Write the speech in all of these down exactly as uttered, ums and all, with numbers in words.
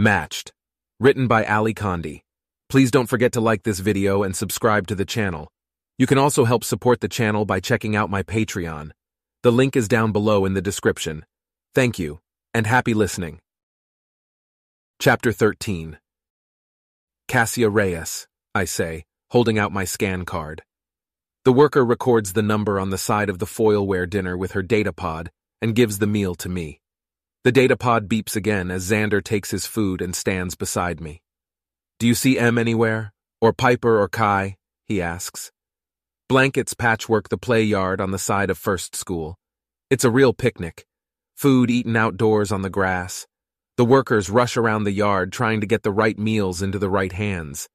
Matched. Written by Ally Condie. Please don't forget to like this video and subscribe to the channel. You can also help support the channel by checking out my Patreon. The link is down below in the description. Thank you, and happy listening. Chapter thirteen. Cassia Reyes, I say, holding out my scan card. The worker records the number on the side of the foilware dinner with her datapod and gives the meal to me. The datapod beeps again as Xander takes his food and stands beside me. Do you see Em anywhere? Or Piper or Kai? He asks. Blankets patchwork the play yard on the side of First School. It's a real picnic. Food eaten outdoors on the grass. The workers rush around the yard trying to get the right meals into the right hands.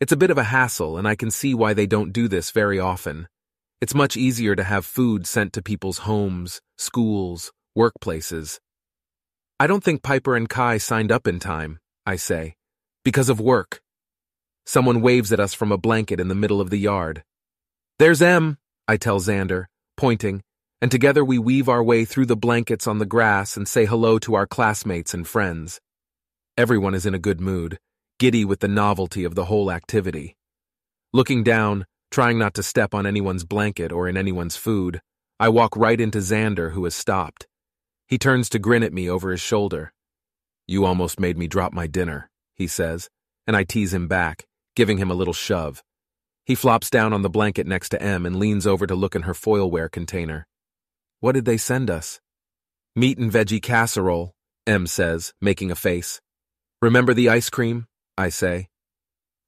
It's a bit of a hassle, and I can see why they don't do this very often. It's much easier to have food sent to people's homes, schools, workplaces. I don't think Piper and Kai signed up in time, I say. Because of work. Someone waves at us from a blanket in the middle of the yard. There's Em, I tell Xander, pointing, and together we weave our way through the blankets on the grass and say hello to our classmates and friends. Everyone is in a good mood, giddy with the novelty of the whole activity. Looking down, trying not to step on anyone's blanket or in anyone's food, I walk right into Xander, who has stopped. He turns to grin at me over his shoulder. You almost made me drop my dinner, he says, and I tease him back, giving him a little shove. He flops down on the blanket next to Em and leans over to look in her foilware container. What did they send us? Meat and veggie casserole, Em says, making a face. Remember the ice cream? I say.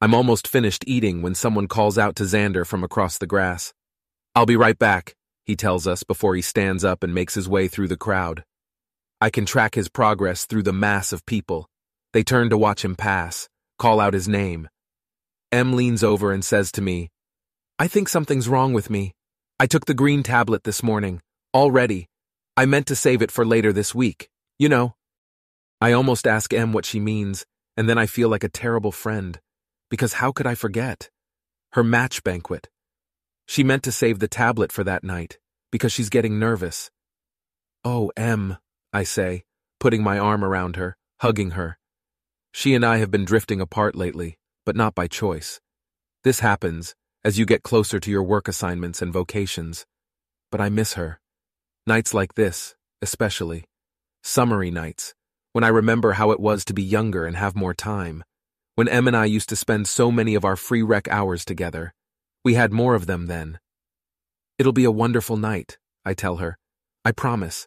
I'm almost finished eating when someone calls out to Xander from across the grass. I'll be right back, he tells us before he stands up and makes his way through the crowd. I can track his progress through the mass of people. They turn to watch him pass, call out his name. Em leans over and says to me, I think something's wrong with me. I took the green tablet this morning, already. I meant to save it for later this week, you know. I almost ask Em what she means, and then I feel like a terrible friend, because how could I forget? Her match banquet. She meant to save the tablet for that night, because she's getting nervous. Oh, Em, I say, putting my arm around her, hugging her. She and I have been drifting apart lately, but not by choice. This happens as you get closer to your work assignments and vocations. But I miss her. Nights like this, especially. Summery nights, when I remember how it was to be younger and have more time. When Em and I used to spend so many of our free rec hours together. We had more of them then. It'll be a wonderful night, I tell her. I promise.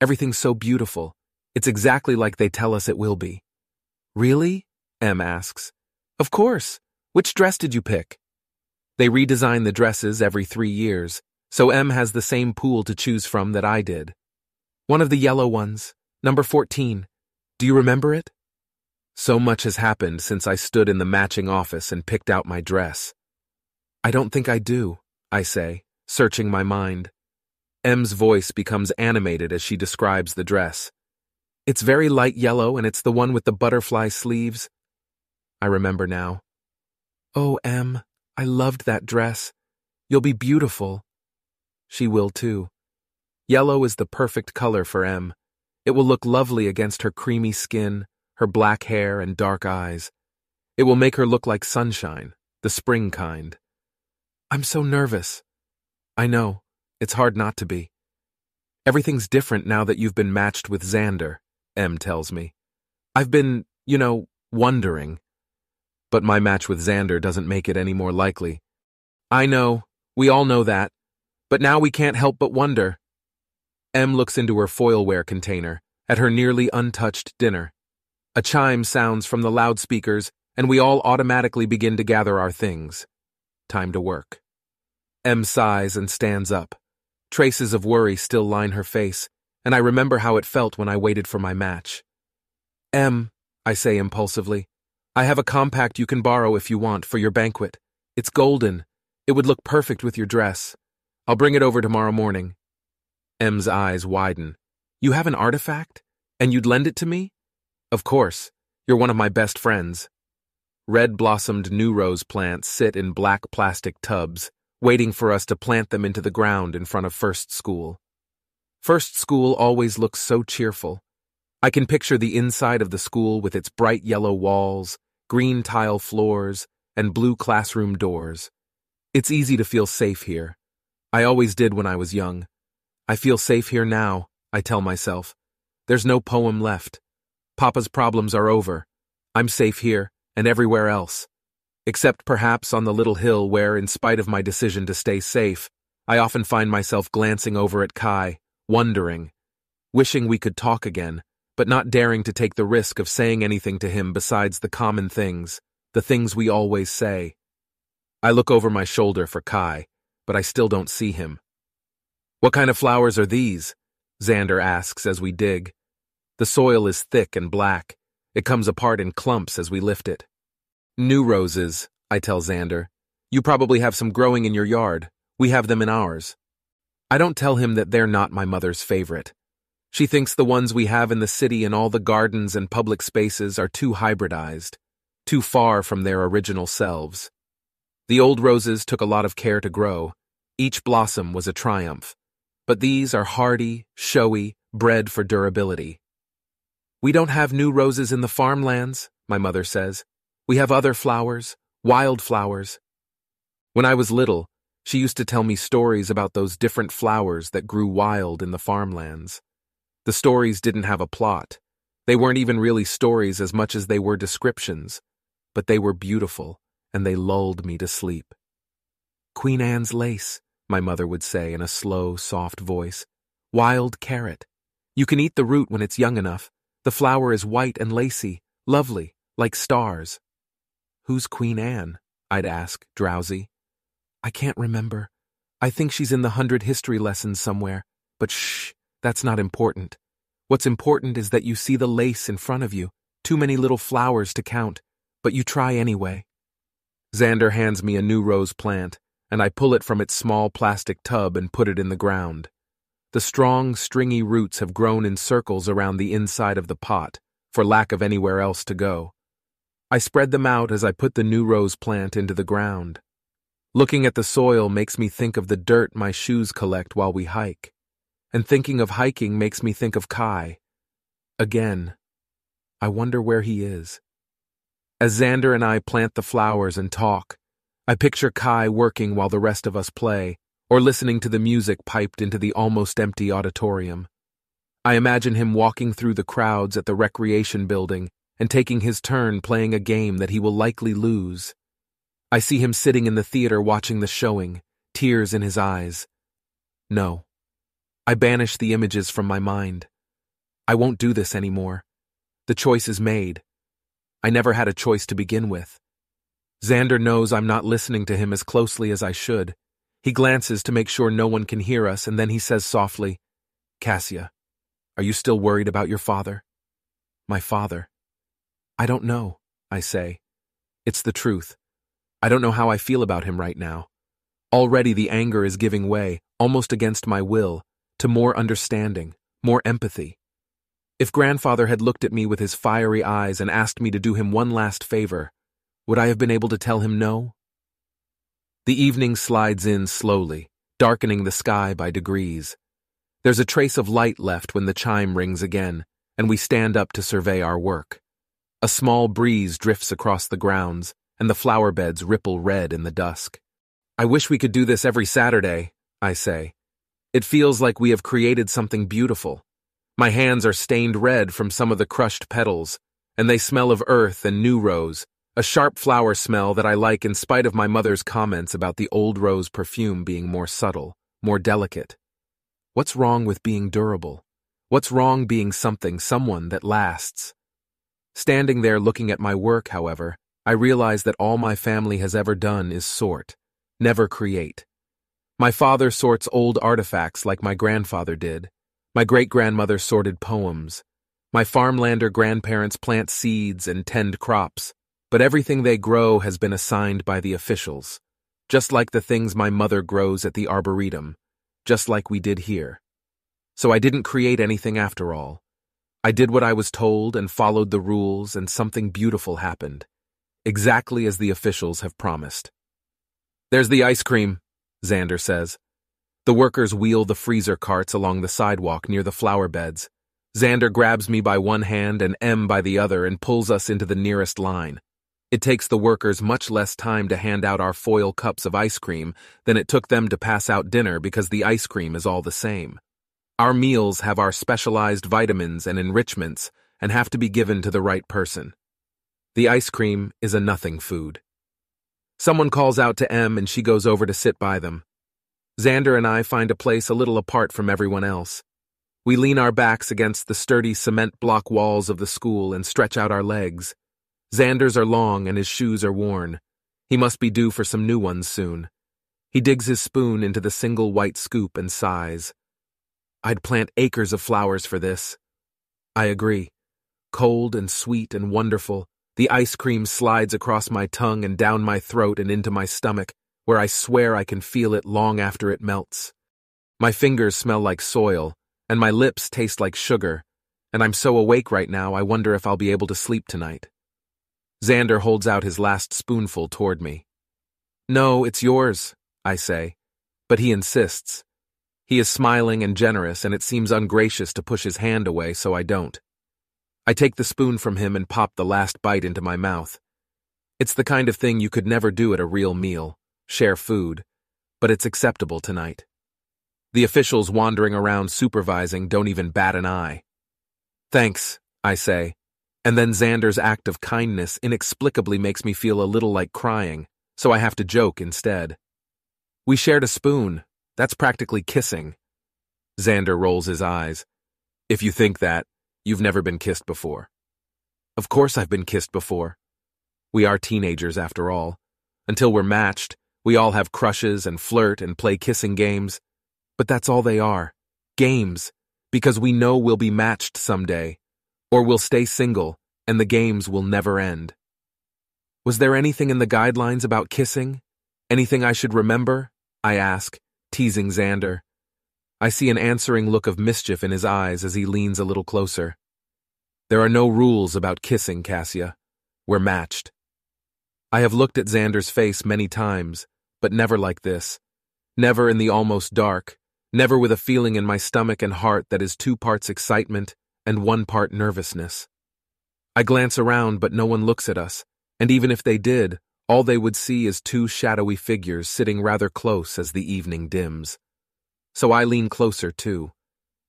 Everything's so beautiful. It's exactly like they tell us it will be. Really? Em asks. Of course. Which dress did you pick? They redesign the dresses every three years, so Em has the same pool to choose from that I did. One of the yellow ones, number fourteen. Do you remember it? So much has happened since I stood in the matching office and picked out my dress. I don't think I do, I say, searching my mind. Em's voice becomes animated as she describes the dress. It's very light yellow, and it's the one with the butterfly sleeves. I remember now. Oh, Em, I loved that dress. You'll be beautiful. She will, too. Yellow is the perfect color for Em. It will look lovely against her creamy skin, her black hair, and dark eyes. It will make her look like sunshine, the spring kind. I'm so nervous. I know. It's hard not to be. Everything's different now that you've been matched with Xander, Em tells me. I've been, you know, wondering. But my match with Xander doesn't make it any more likely. I know, we all know that, but now we can't help but wonder. Em looks into her foilware container, at her nearly untouched dinner. A chime sounds from the loudspeakers, and we all automatically begin to gather our things. Time to work. Em sighs and stands up. Traces of worry still line her face, and I remember how it felt when I waited for my match. Em, I say impulsively, I have a compact you can borrow if you want for your banquet. It's golden. It would look perfect with your dress. I'll bring it over tomorrow morning. Em's eyes widen. You have an artifact? And you'd lend it to me? Of course. You're one of my best friends. Red-blossomed new rose plants sit in black plastic tubs, waiting for us to plant them into the ground in front of First School. First School always looks so cheerful. I can picture the inside of the school with its bright yellow walls, green tile floors, and blue classroom doors. It's easy to feel safe here. I always did when I was young. I feel safe here now, I tell myself. There's no poem left. Papa's problems are over. I'm safe here and everywhere else. Except perhaps on the little hill where, in spite of my decision to stay safe, I often find myself glancing over at Kai, wondering, wishing we could talk again, but not daring to take the risk of saying anything to him besides the common things, the things we always say. I look over my shoulder for Kai, but I still don't see him. "What kind of flowers are these?" Xander asks as we dig. The soil is thick and black. It comes apart in clumps as we lift it. "New roses," I tell Xander. "You probably have some growing in your yard. We have them in ours." I don't tell him that they're not my mother's favorite. She thinks the ones we have in the city and all the gardens and public spaces are too hybridized, too far from their original selves. The old roses took a lot of care to grow. Each blossom was a triumph. But these are hardy, showy, bred for durability. "We don't have new roses in the farmlands," my mother says. "We have other flowers, wild flowers." When I was little, she used to tell me stories about those different flowers that grew wild in the farmlands. The stories didn't have a plot. They weren't even really stories as much as they were descriptions. But they were beautiful, and they lulled me to sleep. "Queen Anne's lace," my mother would say in a slow, soft voice. "Wild carrot. You can eat the root when it's young enough. The flower is white and lacy, lovely, like stars." "Who's Queen Anne?" I'd ask, drowsy. "I can't remember. I think she's in the hundred history lessons somewhere. But shh, that's not important. What's important is that you see the lace in front of you. Too many little flowers to count, but you try anyway." Xander hands me a new rose plant, and I pull it from its small plastic tub and put it in the ground. The strong, stringy roots have grown in circles around the inside of the pot, for lack of anywhere else to go. I spread them out as I put the new rose plant into the ground. Looking at the soil makes me think of the dirt my shoes collect while we hike. And thinking of hiking makes me think of Kai. Again, I wonder where he is. As Xander and I plant the flowers and talk, I picture Kai working while the rest of us play, or listening to the music piped into the almost empty auditorium. I imagine him walking through the crowds at the recreation building and taking his turn playing a game that he will likely lose. I see him sitting in the theater watching the showing, tears in his eyes. No. I banish the images from my mind. I won't do this anymore. The choice is made. I never had a choice to begin with. Xander knows I'm not listening to him as closely as I should. He glances to make sure no one can hear us, and then he says softly, "Cassia, are you still worried about your father?" "My father? I don't know," I say. It's the truth. I don't know how I feel about him right now. Already the anger is giving way, almost against my will, to more understanding, more empathy. If Grandfather had looked at me with his fiery eyes and asked me to do him one last favor, would I have been able to tell him no? The evening slides in slowly, darkening the sky by degrees. There's a trace of light left when the chime rings again, and we stand up to survey our work. A small breeze drifts across the grounds, and the flower beds ripple red in the dusk. "I wish we could do this every Saturday," I say. "It feels like we have created something beautiful." My hands are stained red from some of the crushed petals, and they smell of earth and new rose, a sharp flower smell that I like in spite of my mother's comments about the old rose perfume being more subtle, more delicate. What's wrong with being durable? What's wrong being something, someone that lasts? Standing there looking at my work, however, I realize that all my family has ever done is sort, never create. My father sorts old artifacts like my grandfather did. My great-grandmother sorted poems. My farmlander grandparents plant seeds and tend crops, but everything they grow has been assigned by the officials, just like the things my mother grows at the arboretum, just like we did here. So I didn't create anything after all. I did what I was told and followed the rules, and something beautiful happened, exactly as the officials have promised. "There's the ice cream," Xander says. The workers wheel the freezer carts along the sidewalk near the flower beds. Xander grabs me by one hand and Em by the other and pulls us into the nearest line. It takes the workers much less time to hand out our foil cups of ice cream than it took them to pass out dinner because the ice cream is all the same. Our meals have our specialized vitamins and enrichments and have to be given to the right person. The ice cream is a nothing food. Someone calls out to Em and she goes over to sit by them. Xander and I find a place a little apart from everyone else. We lean our backs against the sturdy cement block walls of the school and stretch out our legs. Xander's are long and his shoes are worn. He must be due for some new ones soon. He digs his spoon into the single white scoop and sighs. I'd plant acres of flowers for this. I agree. Cold and sweet and wonderful, the ice cream slides across my tongue and down my throat and into my stomach, where I swear I can feel it long after it melts. My fingers smell like soil, and my lips taste like sugar, and I'm so awake right now I wonder if I'll be able to sleep tonight. Xander holds out his last spoonful toward me. No, it's yours, I say, but he insists. He is smiling and generous, and it seems ungracious to push his hand away, so I don't. I take the spoon from him and pop the last bite into my mouth. It's the kind of thing you could never do at a real meal, share food, but it's acceptable tonight. The officials wandering around supervising don't even bat an eye. Thanks, I say. And then Xander's act of kindness inexplicably makes me feel a little like crying, so I have to joke instead. We shared a spoon. That's practically kissing. Xander rolls his eyes. If you think that, you've never been kissed before. Of course I've been kissed before. We are teenagers after all. Until we're matched, we all have crushes and flirt and play kissing games. But that's all they are. Games. Because we know we'll be matched someday. Or we'll stay single, and the games will never end. Was there anything in the guidelines about kissing? Anything I should remember? I ask, teasing Xander. I see an answering look of mischief in his eyes as he leans a little closer. There are no rules about kissing, Cassia. We're matched. I have looked at Xander's face many times, but never like this. Never in the almost dark, never with a feeling in my stomach and heart that is two parts excitement and one part nervousness. I glance around, but no one looks at us, and even if they did, all they would see is two shadowy figures sitting rather close as the evening dims. So I lean closer too,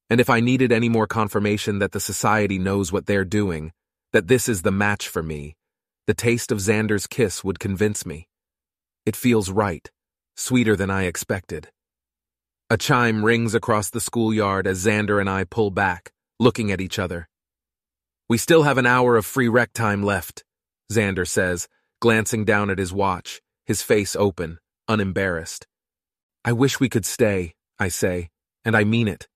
and if I needed any more confirmation that the society knows what they're doing, that this is the match for me, the taste of Xander's kiss would convince me. It feels right, sweeter than I expected. A chime rings across the schoolyard as Xander and I pull back, looking at each other. We still have an hour of free rec time left, Xander says, glancing down at his watch, his face open, unembarrassed. I wish we could stay, I say, and I mean it.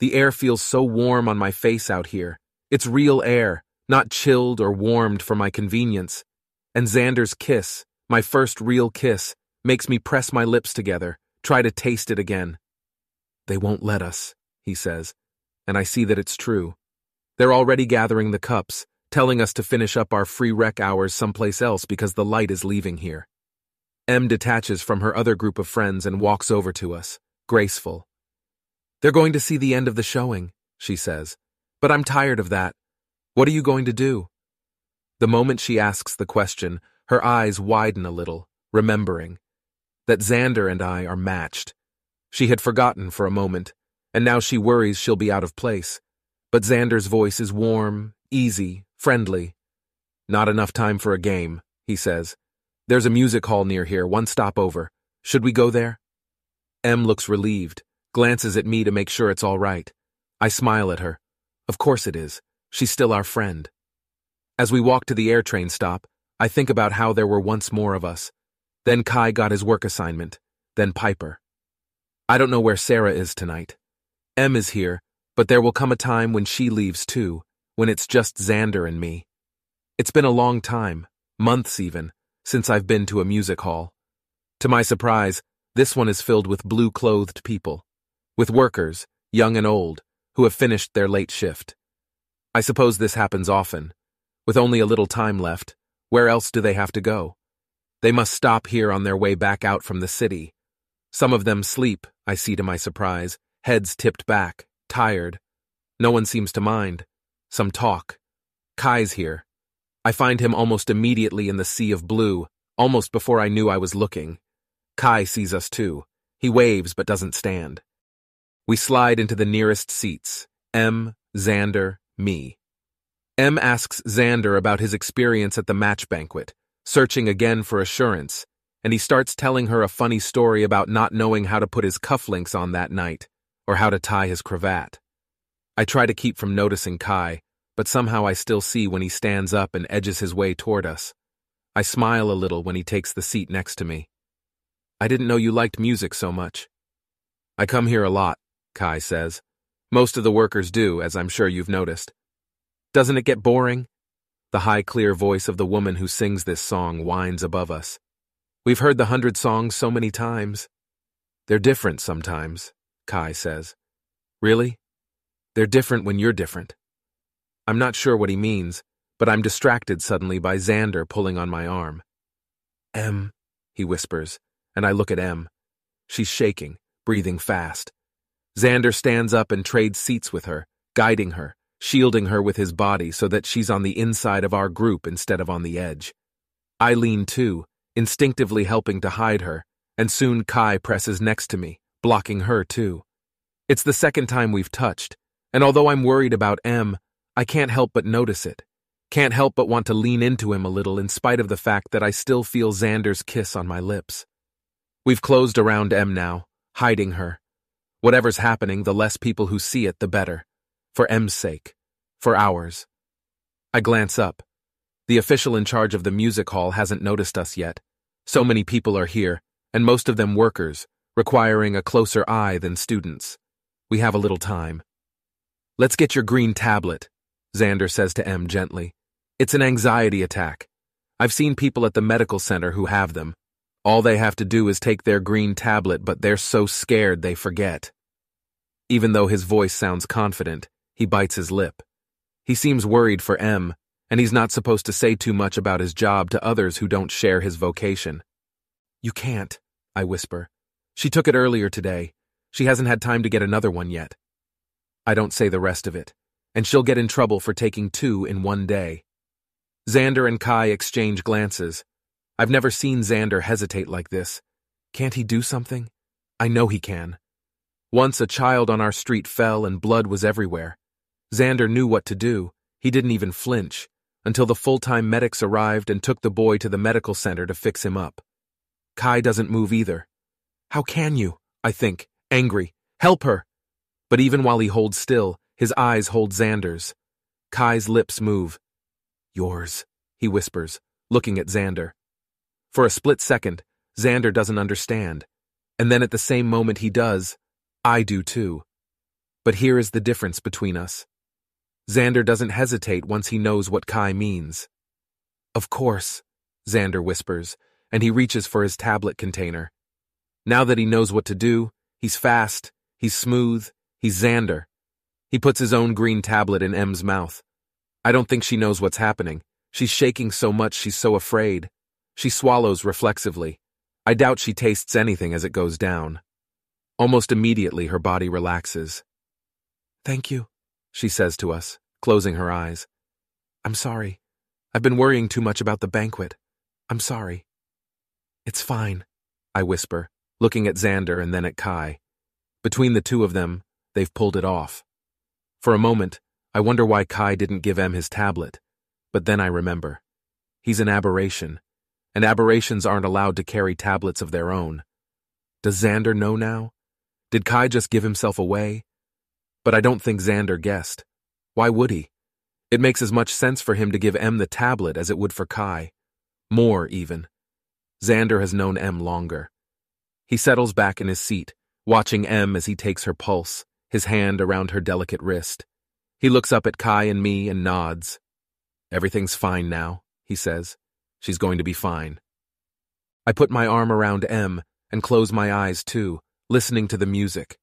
The air feels so warm on my face out here. It's real air, not chilled or warmed for my convenience. And Xander's kiss, my first real kiss, makes me press my lips together, try to taste it again. They won't let us, he says. And I see that it's true. They're already gathering the cups, telling us to finish up our free rec hours someplace else because the light is leaving here. Em detaches from her other group of friends and walks over to us, graceful. They're going to see the end of the showing, she says, but I'm tired of that. What are you going to do? The moment she asks the question, her eyes widen a little, remembering that Xander and I are matched. She had forgotten for a moment, and now she worries she'll be out of place. But Xander's voice is warm, easy, friendly. Not enough time for a game, he says. There's a music hall near here, one stop over. Should we go there? Em looks relieved, glances at me to make sure it's all right. I smile at her. Of course it is. She's still our friend. As we walk to the air train stop, I think about how there were once more of us. Then Kai got his work assignment, then Piper. I don't know where Sarah is tonight. Em is here, but there will come a time when she leaves too, when it's just Xander and me. It's been a long time, months even, since I've been to a music hall. To my surprise, this one is filled with blue-clothed people, with workers, young and old, who have finished their late shift. I suppose this happens often. With only a little time left, where else do they have to go? They must stop here on their way back out from the city. Some of them sleep, I see to my surprise, heads tipped back, tired. No one seems to mind. Some talk. Kai's here. I find him almost immediately in the sea of blue, almost before I knew I was looking. Kai sees us too. He waves but doesn't stand. We slide into the nearest seats. Em, Xander, me. Em asks Xander about his experience at the match banquet, searching again for assurance, and he starts telling her a funny story about not knowing how to put his cufflinks on that night, or how to tie his cravat. I try to keep from noticing Kai, but somehow I still see when he stands up and edges his way toward us. I smile a little when he takes the seat next to me. I didn't know you liked music so much. I come here a lot, Kai says. Most of the workers do, as I'm sure you've noticed. Doesn't it get boring? The high, clear voice of the woman who sings this song whines above us. We've heard the hundred songs so many times. They're different sometimes, Kai says. Really? They're different when you're different. I'm not sure what he means, but I'm distracted suddenly by Xander pulling on my arm. Em, he whispers, and I look at Em. She's shaking, breathing fast. Xander stands up and trades seats with her, guiding her, shielding her with his body so that she's on the inside of our group instead of on the edge. I lean too, instinctively helping to hide her, and soon Kai presses next to me, blocking her too. It's the second time we've touched, and although I'm worried about Em, I can't help but notice it. Can't help but want to lean into him a little in spite of the fact that I still feel Xander's kiss on my lips. We've closed around Em now, hiding her. Whatever's happening, the less people who see it, the better. For Em's sake. For ours. I glance up. The official in charge of the music hall hasn't noticed us yet. So many people are here, and most of them workers, requiring a closer eye than students. We have a little time. Let's get your green tablet, Xander says to Em gently. It's an anxiety attack. I've seen people at the medical center who have them. All they have to do is take their green tablet, but they're so scared they forget. Even though his voice sounds confident, he bites his lip. He seems worried for Em, and he's not supposed to say too much about his job to others who don't share his vocation. You can't, I whisper. She took it earlier today. She hasn't had time to get another one yet. I don't say the rest of it, and she'll get in trouble for taking two in one day. Xander and Kai exchange glances. I've never seen Xander hesitate like this. Can't he do something? I know he can. Once a child on our street fell and blood was everywhere. Xander knew what to do. He didn't even flinch, until the full-time medics arrived and took the boy to the medical center to fix him up. Kai doesn't move either. How can you? I think, angry. Help her! But even while he holds still, his eyes hold Xander's. Kai's lips move. Yours, he whispers, looking at Xander. For a split second, Xander doesn't understand. And then at the same moment he does, I do too. But here is the difference between us. Xander doesn't hesitate once he knows what Kai means. Of course, Xander whispers, and he reaches for his tablet container. Now that he knows what to do, he's fast, he's smooth, he's Xander. He puts his own green tablet in Em's mouth. I don't think she knows what's happening. She's shaking so much she's so afraid. She swallows reflexively. I doubt she tastes anything as it goes down. Almost immediately her body relaxes. Thank you, she says to us, closing her eyes. I'm sorry. I've been worrying too much about the banquet. I'm sorry. It's fine, I whisper, looking at Xander and then at Kai. Between the two of them, they've pulled it off. For a moment, I wonder why Kai didn't give Em his tablet, but then I remember. He's an aberration, and aberrations aren't allowed to carry tablets of their own. Does Xander know now? Did Kai just give himself away? But I don't think Xander guessed. Why would he? It makes as much sense for him to give Em the tablet as it would for Kai. More, even. Xander has known Em longer. He settles back in his seat, watching Em as he takes her pulse, his hand around her delicate wrist. He looks up at Kai and me and nods. Everything's fine now, he says. She's going to be fine. I put my arm around Em and close my eyes too, listening to the music.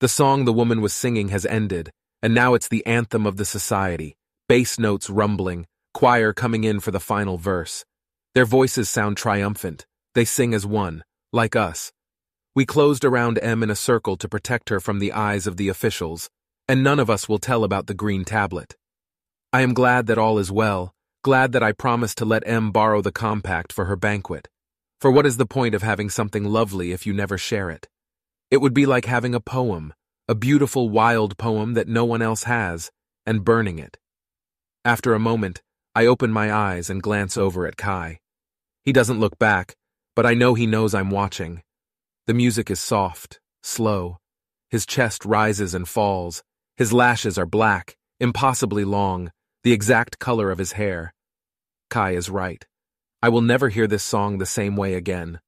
The song the woman was singing has ended, and now it's the anthem of the society, bass notes rumbling, choir coming in for the final verse. Their voices sound triumphant. They sing as one, like us. We closed around Em in a circle to protect her from the eyes of the officials, and none of us will tell about the green tablet. I am glad that all is well, glad that I promised to let Em borrow the compact for her banquet. For what is the point of having something lovely if you never share it? It would be like having a poem, a beautiful wild poem that no one else has, and burning it. After a moment, I open my eyes and glance over at Kai. He doesn't look back, but I know he knows I'm watching. The music is soft, slow. His chest rises and falls. His lashes are black, impossibly long, the exact color of his hair. Kai is right. I will never hear this song the same way again.